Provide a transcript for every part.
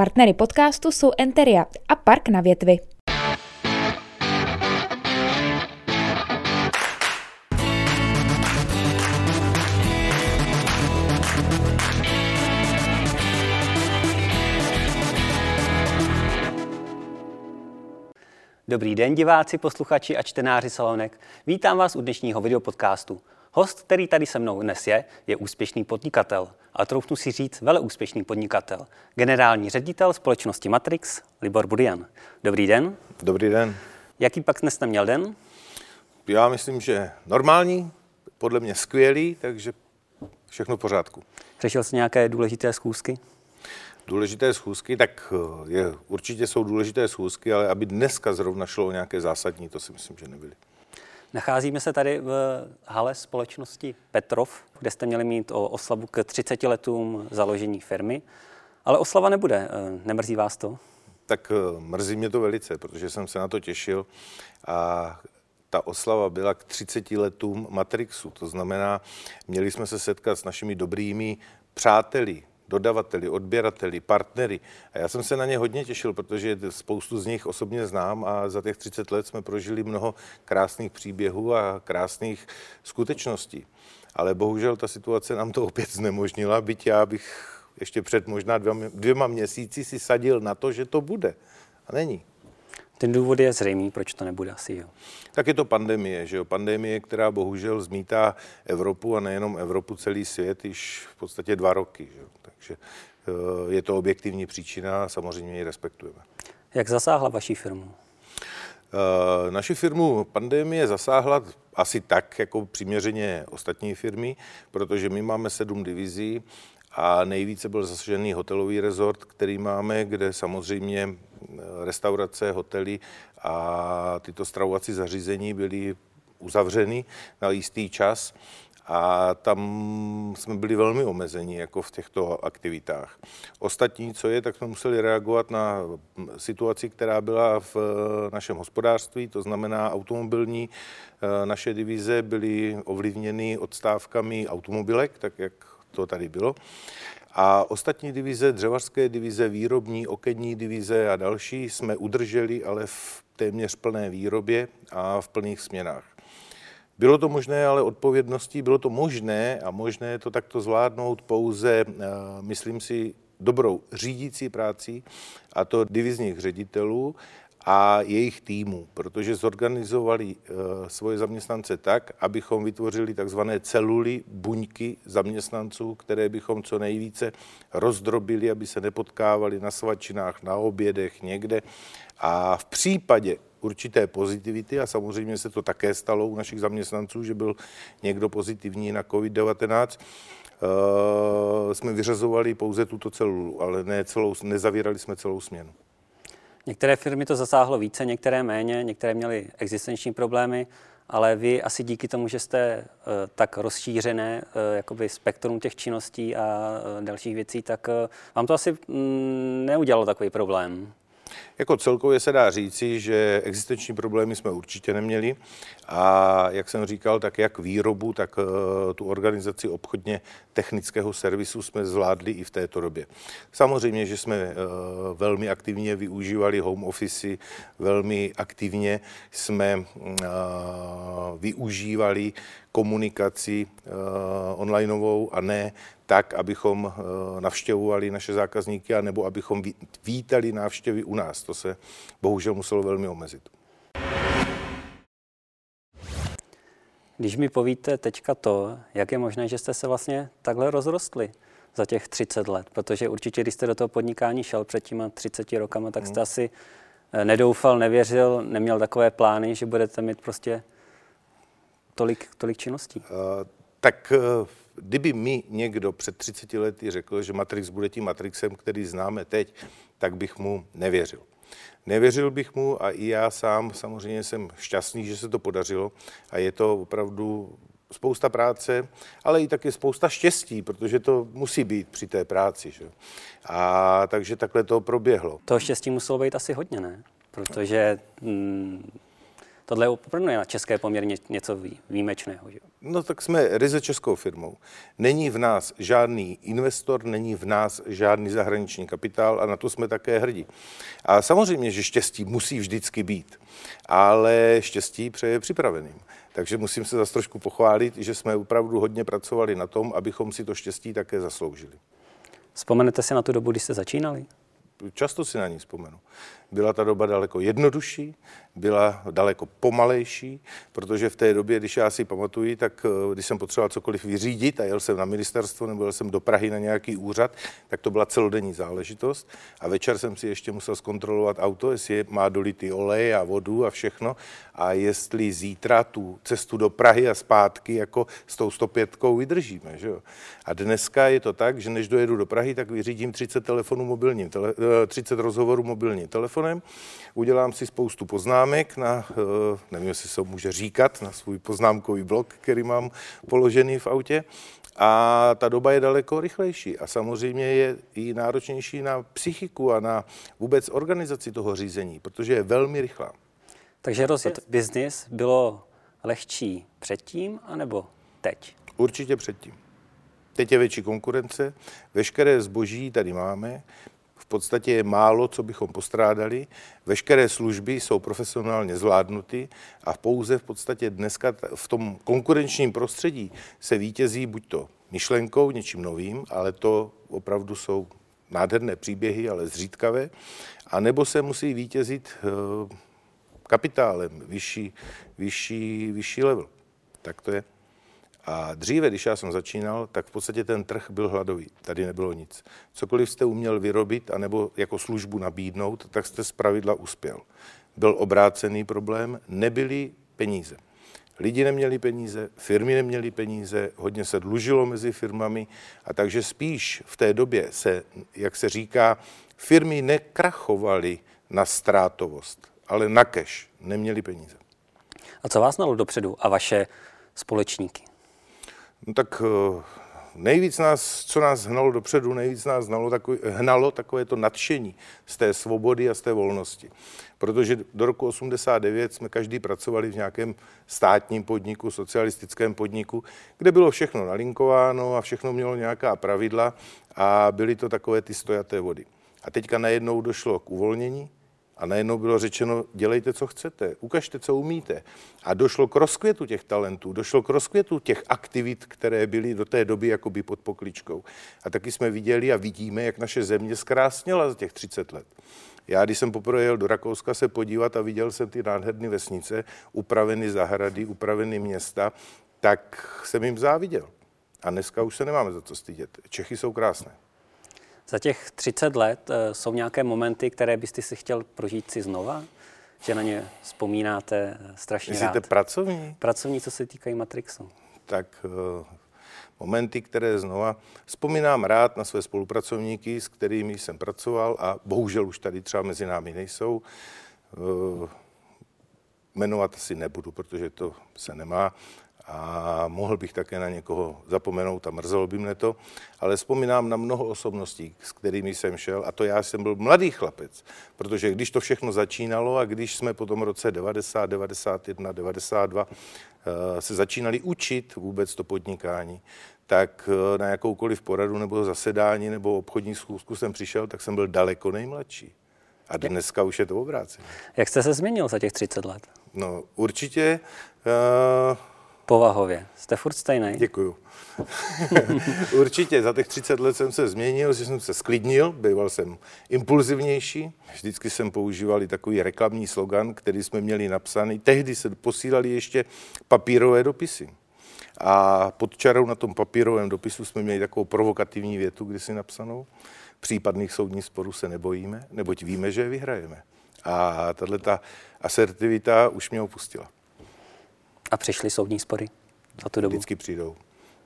Partnery podcastu jsou Enteria a Park na větvi. Dobrý den, diváci, posluchači a čtenáři Salonek. Vítám vás u dnešního videopodcastu. Host, který tady se mnou dnes je úspěšný podnikatel. A troufnu si říct, veleúspěšný podnikatel. Generální ředitel společnosti Matrix, Libor Budian. Dobrý den. Dobrý den. Jaký pak dnes měl den? Já myslím, že normální, podle mě skvělý, takže všechno v pořádku. Řešil jsi nějaké důležité schůzky? Důležité schůzky, tak určitě jsou důležité schůzky, ale aby dneska zrovna šlo o nějaké zásadní, to si myslím, že nebyly. Nacházíme se tady v hale společnosti Petrov, kde jste měli mít oslavu k 30 letům založení firmy, ale oslava nebude. Nemrzí vás to? Tak mrzí mě to velice, protože jsem se na to těšil a ta oslava byla k 30 letům Matrixu. To znamená, měli jsme se setkat s našimi dobrými přáteli, dodavateli, odběrateli, partnery. A já jsem se na ně hodně těšil, protože spoustu z nich osobně znám a za těch 30 let jsme prožili mnoho krásných příběhů a krásných skutečností. Ale bohužel ta situace nám to opět znemožnila, byť já bych ještě před možná dvěma měsíci si sadil na to, že to bude. A není. Ten důvod je zřejmý, proč to nebude asi, jo? Tak je to pandemie, že jo? Pandemie, která bohužel zmítá Evropu a nejenom Evropu, celý svět již v podstatě 2 roky, že jo? Takže je to objektivní příčina a samozřejmě ji respektujeme. Jak zasáhla vaši firmu? Naši firmu pandemie zasáhla asi tak, jako přiměřeně ostatní firmy, protože my máme 7 divizí a nejvíce byl zasažený hotelový resort, který máme, kde samozřejmě restaurace, hotely a tyto stravovací zařízení byly uzavřeny na jistý čas a tam jsme byli velmi omezeni jako v těchto aktivitách. Ostatní, co je, tak jsme museli reagovat na situaci, která byla v našem hospodářství, to znamená automobilní. Naše divize byly ovlivněny odstávkami automobilek, tak jak to tady bylo. A ostatní divize, dřevařské divize, výrobní, okenní divize a další jsme udrželi, ale v téměř plné výrobě a v plných směnách. Bylo to možné, ale odpovědností bylo to možné a možné to takto zvládnout pouze, myslím si, dobrou řídící práci, a to divizních ředitelů a jejich týmů, protože zorganizovali svoje zaměstnance tak, abychom vytvořili takzvané celuly, buňky zaměstnanců, které bychom co nejvíce rozdrobili, aby se nepotkávali na svačinách, na obědech, někde. A v případě určité pozitivity, a samozřejmě se to také stalo u našich zaměstnanců, že byl někdo pozitivní na COVID-19, jsme vyřazovali pouze tuto celulu, ale nezavírali jsme celou směnu. Některé firmy to zasáhlo více, některé méně, některé měly existenční problémy, ale vy asi díky tomu, že jste tak rozšířené jakoby spektrum těch činností a dalších věcí, tak vám to asi neudělalo takový problém. Jako celkově se dá říci, že existenční problémy jsme určitě neměli a jak jsem říkal, tak jak výrobu, tak tu organizaci obchodně technického servisu jsme zvládli i v této době. Samozřejmě, že jsme velmi aktivně využívali home office, velmi aktivně jsme využívali komunikaci onlineovou a ne tak, abychom navštěvovali naše zákazníky a nebo abychom vítali návštěvy u nás. To se bohužel muselo velmi omezit. Když mi povíte teďka to, jak je možné, že jste se vlastně takhle rozrostli za těch 30 let, protože určitě, když jste do toho podnikání šel před těma 30 rokama, tak jste asi nedoufal, nevěřil, neměl takové plány, že budete mít prostě tolik činností. Kdyby mi někdo před 30 lety řekl, že Matrix bude tím Matrixem, který známe teď, tak bych mu nevěřil. Nevěřil bych mu a i já sám samozřejmě jsem šťastný, že se to podařilo a je to opravdu spousta práce, ale i taky spousta štěstí, protože to musí být při té práci. Že? A takže takhle to proběhlo. To štěstí muselo být asi hodně, ne? Protože tohle je opravdu na české poměrně něco výjimečného. Že? No tak jsme ryze českou firmou. Není v nás žádný investor, není v nás žádný zahraniční kapitál a na to jsme také hrdí. A samozřejmě, že štěstí musí vždycky být, ale štěstí přeje připraveným. Takže musím se zase trošku pochválit, že jsme opravdu hodně pracovali na tom, abychom si to štěstí také zasloužili. Vzpomenete si na tu dobu, když jste začínali? Často si na ní vzpomenu. Byla ta doba daleko jednodušší, byla daleko pomalejší, protože v té době, když já si pamatuju, tak když jsem potřeboval cokoliv vyřídit a jel jsem na ministerstvo nebo jel jsem do Prahy na nějaký úřad, tak to byla celodenní záležitost a večer jsem si ještě musel zkontrolovat auto, jestli má dolitý olej a vodu a všechno a jestli zítra tu cestu do Prahy a zpátky jako s tou 105 vydržíme. Že jo? A dneska je to tak, že než dojedu do Prahy, tak vyřídím 30 rozhovorů mobilním telefonem, udělám si spoustu poznámek na, nevím, jestli se může říkat, na svůj poznámkový blok, který mám položený v autě a ta doba je daleko rychlejší a samozřejmě je i náročnější na psychiku a na vůbec organizaci toho řízení, protože je velmi rychlá. Takže rozjet biznis bylo lehčí předtím, anebo teď? Určitě předtím. Teď je větší konkurence, veškeré zboží tady máme, v podstatě je málo, co bychom postrádali. Veškeré služby jsou profesionálně zvládnuty a pouze v podstatě dneska v tom konkurenčním prostředí se vítězí buď to myšlenkou, něčím novým, ale to opravdu jsou nádherné příběhy, ale zřídkavé, anebo se musí vítězit kapitálem, vyšší level. Tak to je. A dříve, když já jsem začínal, tak v podstatě ten trh byl hladový. Tady nebylo nic. Cokoliv jste uměl vyrobit anebo jako službu nabídnout, tak jste zpravidla uspěl. Byl obrácený problém, nebyly peníze. Lidi neměli peníze, firmy neměly peníze, hodně se dlužilo mezi firmami a takže spíš v té době se, jak se říká, firmy nekrachovaly na ztrátovost, ale na cash, neměli peníze. A co vás hnalo dopředu a vaše společníky? No tak nejvíc nás, co nás hnalo dopředu, nejvíc nás hnalo takové to nadšení z té svobody a z té volnosti. Protože do roku 89 jsme každý pracovali v nějakém státním podniku, socialistickém podniku, kde bylo všechno nalinkováno a všechno mělo nějaká pravidla a byly to takové ty stojaté vody. A teďka najednou došlo k uvolnění a najednou bylo řečeno, dělejte, co chcete, ukažte, co umíte. A došlo k rozkvětu těch talentů, došlo k rozkvětu těch aktivit, které byly do té doby jakoby pod pokličkou. A taky jsme viděli a vidíme, jak naše země zkrásněla za těch 30 let. Já, když jsem poprvé jel do Rakouska se podívat a viděl jsem ty nádherné vesnice, upraveny zahrady, upraveny města, tak jsem jim záviděl. A dneska už se nemáme za co stydět. Čechy jsou krásné. Za těch 30 let jsou nějaké momenty, které byste si chtěl prožít si znova? Že na ně vzpomínáte strašně rád? Myslíte pracovní? Pracovní, co se týkají Matrixu. Tak momenty, které znova vzpomínám rád na své spolupracovníky, s kterými jsem pracoval a bohužel už tady třeba mezi námi nejsou. Jmenovat asi nebudu, protože to se nemá. A mohl bych také na někoho zapomenout a mrzelo by mne to, ale vzpomínám na mnoho osobností, s kterými jsem šel a to já jsem byl mladý chlapec, protože když to všechno začínalo a když jsme po tom roce 90, 91, 92 se začínali učit vůbec to podnikání, tak na jakoukoliv poradu nebo zasedání nebo obchodní schůzku jsem přišel, tak jsem byl daleko nejmladší. A dneska už je to obrácené. Jak jste se změnil za těch 30 let? No určitě... Povahově. Jste furt stejný. Děkuju. Určitě za těch 30 let jsem se změnil, že jsem se sklidnil, býval jsem impulzivnější. Vždycky jsem používal i takový reklamní slogan, který jsme měli napsaný. Tehdy se posílali ještě papírové dopisy. A pod čarou na tom papírovém dopisu jsme měli takovou provokativní větu, kdysi napsanou. Případných soudních sporů se nebojíme, neboť víme, že je vyhrajeme. A tato asertivita už mě opustila. A přišly soudní spory za tu dobu? Vždycky přijdou.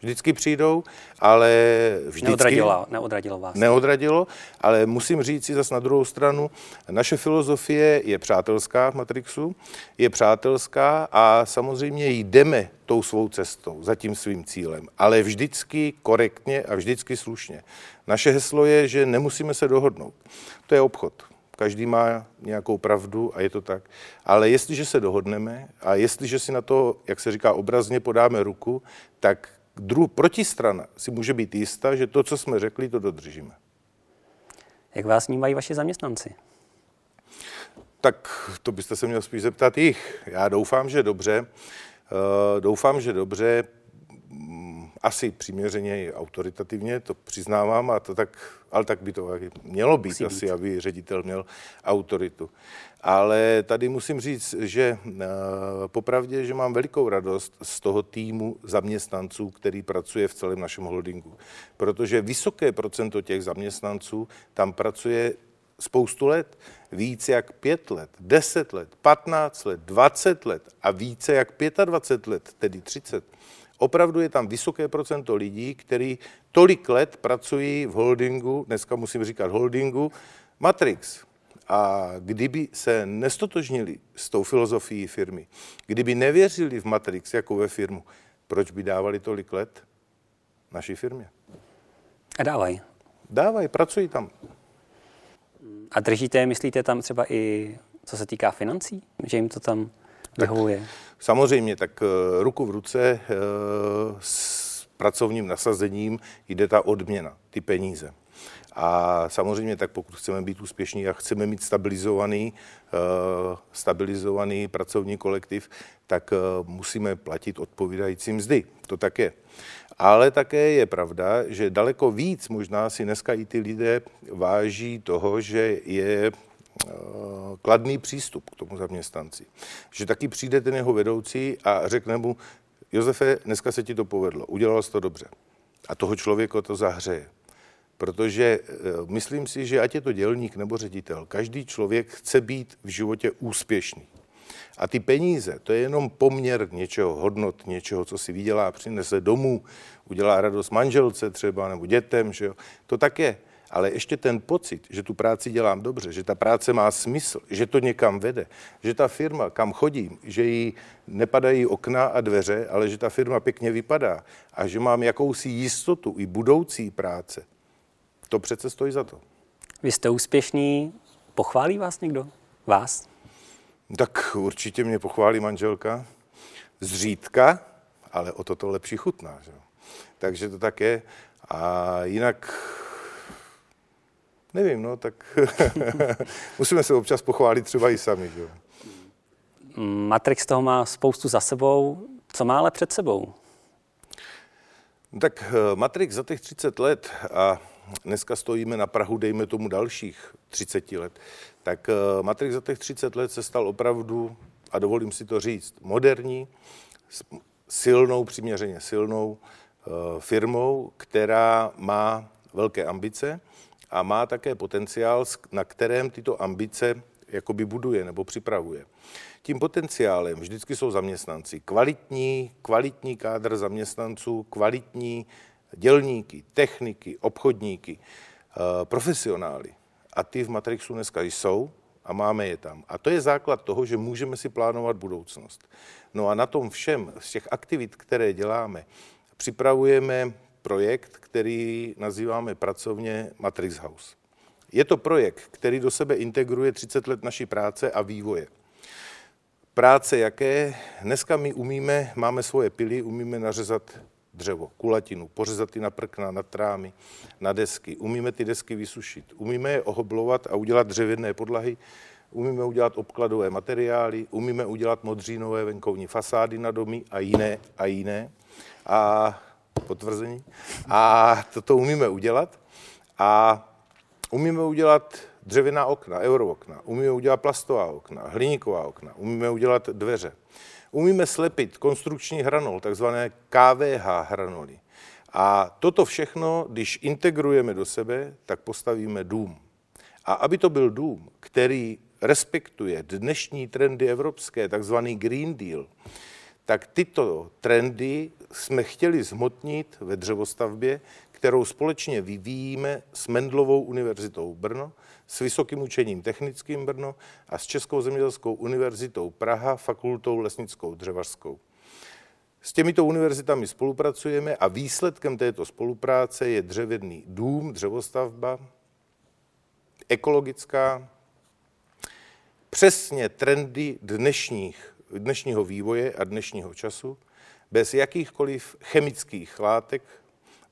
Vždycky přijdou, ale vždycky... Neodradilo vás. Neodradilo, ale musím říct si zase na druhou stranu, naše filozofie je přátelská v Matrixu, je přátelská a samozřejmě jdeme tou svou cestou, za tím svým cílem, ale vždycky korektně a vždycky slušně. Naše heslo je, že nemusíme se dohodnout. To je obchod. Každý má nějakou pravdu a je to tak. Ale jestliže se dohodneme a jestliže si na to, jak se říká, obrazně podáme ruku, tak protistrana si může být jistá, že to, co jsme řekli, to dodržíme. Jak vás vnímají vaši zaměstnanci? Tak to byste se měl spíš zeptat jich. Já doufám, že dobře. Asi přiměřeně autoritativně, to přiznávám, a to tak, ale tak by to mělo být asi, aby ředitel měl autoritu. Ale tady musím říct, že popravdě, že mám velikou radost z toho týmu zaměstnanců, který pracuje v celém našem holdingu. Protože vysoké procento těch zaměstnanců tam pracuje spoustu let, více jak 5 let, 10 let, 15 let, 20 let a více jak 25 let, tedy 30. Opravdu je tam vysoké procento lidí, kteří tolik let pracují v holdingu, dneska musím říkat holdingu, Matrix. A kdyby se nestotožnili s tou filozofií firmy, kdyby nevěřili v Matrix jako ve firmu, proč by dávali tolik let naší firmě? A dávají. Dávají, pracují tam. A držíte, myslíte tam třeba i, co se týká financí, že jim to tam vyhovuje? Samozřejmě, tak ruku v ruce s pracovním nasazením jde ta odměna, ty peníze. A samozřejmě tak pokud chceme být úspěšní a chceme mít stabilizovaný pracovní kolektiv, tak musíme platit odpovídající mzdy. To tak je. Ale také je pravda, že daleko víc možná si dneska i ty lidé váží toho, že je kladný přístup k tomu zaměstnanci. Že taky přijde ten jeho vedoucí a řekne mu, Josefe, dneska se ti to povedlo, udělal jsi to dobře. A toho člověka to zahřeje. Protože myslím si, že ať je to dělník nebo ředitel, každý člověk chce být v životě úspěšný. A ty peníze, to je jenom poměr něčeho, hodnot něčeho, co si vydělá, přinese domů, udělá radost manželce třeba nebo dětem, že jo? To tak je. Ale ještě ten pocit, že tu práci dělám dobře, že ta práce má smysl, že to někam vede, že ta firma, kam chodím, že jí nepadají okna a dveře, ale že ta firma pěkně vypadá a že mám jakousi jistotu i budoucí práce, to přece stojí za to. Vy jste úspěšný, pochválí vás někdo? Vás? Tak určitě mě pochválí manželka. Zřídka, ale o toto lepší chutná. Že? Takže to tak je. A jinak nevím, no, tak musíme se občas pochválit třeba i sami. Že? Matrix toho má spoustu za sebou. Co má ale před sebou? Tak Matrix za těch 30 let a dneska stojíme na prahu, dejme tomu, dalších 30 let, tak Matrix za těch 30 let se stal opravdu, a dovolím si to říct, moderní, silnou, přiměřeně silnou firmou, která má velké ambice a má také potenciál, na kterém tyto ambice jakoby buduje nebo připravuje. Tím potenciálem vždycky jsou zaměstnanci. Kvalitní kádr zaměstnanců, kvalitní dělníky, techniky, obchodníky, profesionály. A ty v Matrixu dneska jsou a máme je tam. A to je základ toho, že můžeme si plánovat budoucnost. No a na tom všem, z těch aktivit, které děláme, připravujeme projekt, který nazýváme pracovně Matrix House. Je to projekt, který do sebe integruje 30 let naší práce a vývoje. Práce jaké? Dneska my umíme, máme svoje pily, umíme nařezat dřevo, kulatinu, pořezat ji na prkna, na trámy, na desky. Umíme ty desky vysušit, umíme je ohoblovat a udělat dřevěné podlahy, umíme udělat obkladové materiály, umíme udělat modřínové venkovní fasády na domy a jiné a jiné. A potvrzení. A toto umíme udělat. A umíme udělat dřevěná okna, eurookna, umíme udělat plastová okna, hliníková okna, umíme udělat dveře. Umíme slepit konstrukční hranol, takzvané KVH hranoly. A toto všechno, když integrujeme do sebe, tak postavíme dům. A aby to byl dům, který respektuje dnešní trendy evropské, takzvaný Green Deal, tak tyto trendy jsme chtěli zhmotnit ve dřevostavbě, kterou společně vyvíjíme s Mendelovou univerzitou Brno, s Vysokým učením technickým Brno a s Českou zemědělskou univerzitou Praha, fakultou lesnickou dřevařskou. S těmito univerzitami spolupracujeme a výsledkem této spolupráce je dřevěný dům, dřevostavba, ekologická, přesně trendy dnešního vývoje a dnešního času, bez jakýchkoliv chemických látek,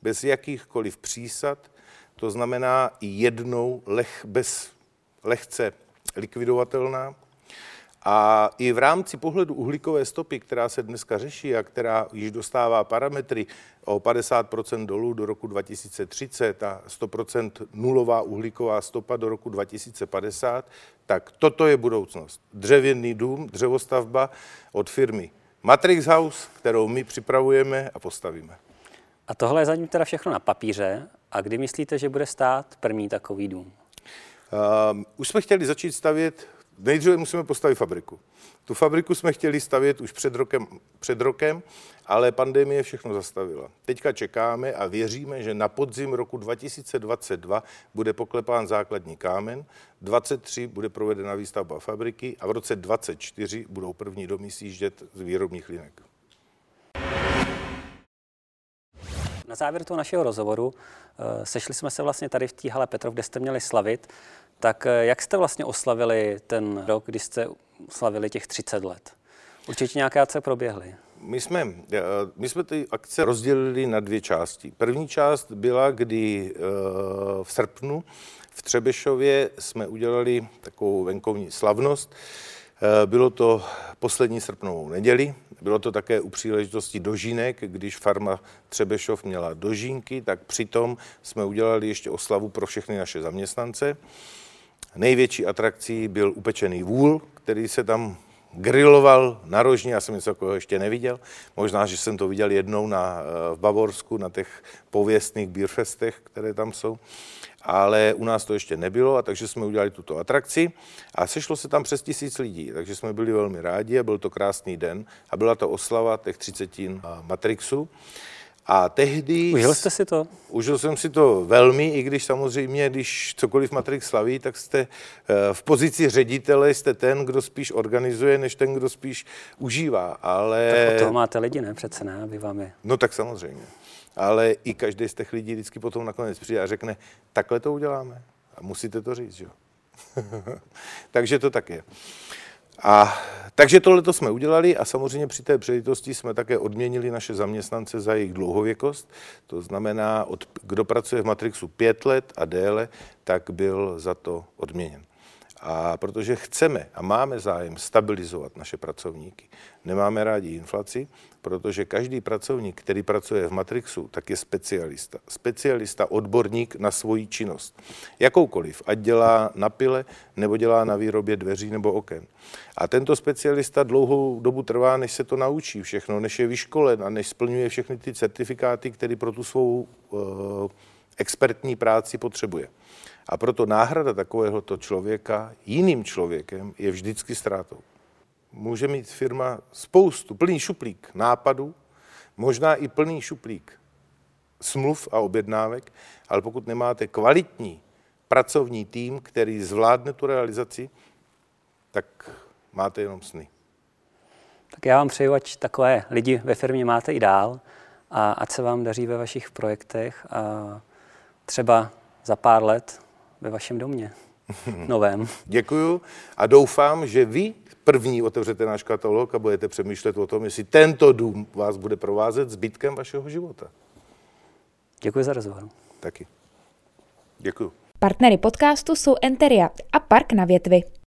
bez jakýchkoliv přísad, to znamená i jednou lehce likvidovatelná. A i v rámci pohledu uhlíkové stopy, která se dneska řeší a která již dostává parametry o 50% dolů do roku 2030 a 100% nulová uhlíková stopa do roku 2050, tak toto je budoucnost. Dřevěný dům, dřevostavba od firmy Matrix House, kterou my připravujeme a postavíme. A tohle je zatím teda všechno na papíře. A kdy myslíte, že bude stát první takový dům? Už jsme chtěli začít stavět. Nejdříve musíme postavit fabriku. Tu fabriku jsme chtěli stavět už před rokem, ale pandemie všechno zastavila. Teďka čekáme a věříme, že na podzim roku 2022 bude poklepán základní kámen, 2023 bude provedena výstavba fabriky a v roce 2024 budou první domy sjíždět z výrobních linek. Na závěr toho našeho rozhovoru sešli jsme se vlastně tady v té hale Petrov, kde jste měli slavit. Tak jak jste vlastně oslavili ten rok, kdy jste slavili těch 30 let? Určitě nějaké akce proběhly. My jsme ty akce rozdělili na dvě části. První část byla, kdy v srpnu v Třebešově jsme udělali takovou venkovní slavnost. Bylo to poslední srpnovou neděli, bylo to také u příležitosti dožínek, když farma Třebešov měla dožínky, tak přitom jsme udělali ještě oslavu pro všechny naše zaměstnance. Největší atrakcí byl upečený vůl, který se tam griloval na rožně, já jsem něco takového ještě neviděl. Možná, že jsem to viděl jednou v Bavorsku na těch pověstných beerfestech, které tam jsou. Ale u nás to ještě nebylo, a takže jsme udělali tuto atrakci a sešlo se tam přes 1000 lidí, takže jsme byli velmi rádi a byl to krásný den a byla to oslava těch 30 Matrixu. A tehdy... Užil jste si to? Užil jsem si to velmi, i když samozřejmě, když cokoliv Matrix slaví, tak jste v pozici ředitele, jste ten, kdo spíš organizuje, než ten, kdo spíš užívá, ale... Tak od toho máte lidi, ne? Přece ne, aby vám je... No tak samozřejmě. Ale i každý z těch lidí vždycky potom nakonec přijde a řekne, takhle to uděláme. A musíte to říct, jo. Takže to tak je. A takže tohleto jsme udělali a samozřejmě při té příležitosti jsme také odměnili naše zaměstnance za jejich dlouhověkost. To znamená, kdo pracuje v Matrixu 5 let a déle, tak byl za to odměněn. A protože chceme a máme zájem stabilizovat naše pracovníky, nemáme rádi inflaci, protože každý pracovník, který pracuje v Matrixu, tak je specialista. Specialista, odborník na svoji činnost. Jakoukoliv, ať dělá na pile, nebo dělá na výrobě dveří nebo oken. A tento specialista dlouhou dobu trvá, než se to naučí všechno, než je vyškolen a než splňuje všechny ty certifikáty, které pro tu svou expertní práci potřebuje. A proto náhrada takovéhoto člověka jiným člověkem je vždycky ztrátou. Může mít firma plný šuplík nápadů, možná i plný šuplík smluv a objednávek, ale pokud nemáte kvalitní pracovní tým, který zvládne tu realizaci, tak máte jenom sny. Tak já vám přeju, ať takové lidi ve firmě máte i dál a ať se vám daří ve vašich projektech a třeba za 5 let ve vašem domě novém. Děkuju a doufám, že vy první otevřete náš katalog a budete přemýšlet o tom, jestli tento dům vás bude provázet zbytkem vašeho života. Děkuji za rozhovor. Taky. Děkuju. Partnery podcastu jsou Enteria a Park na větvi.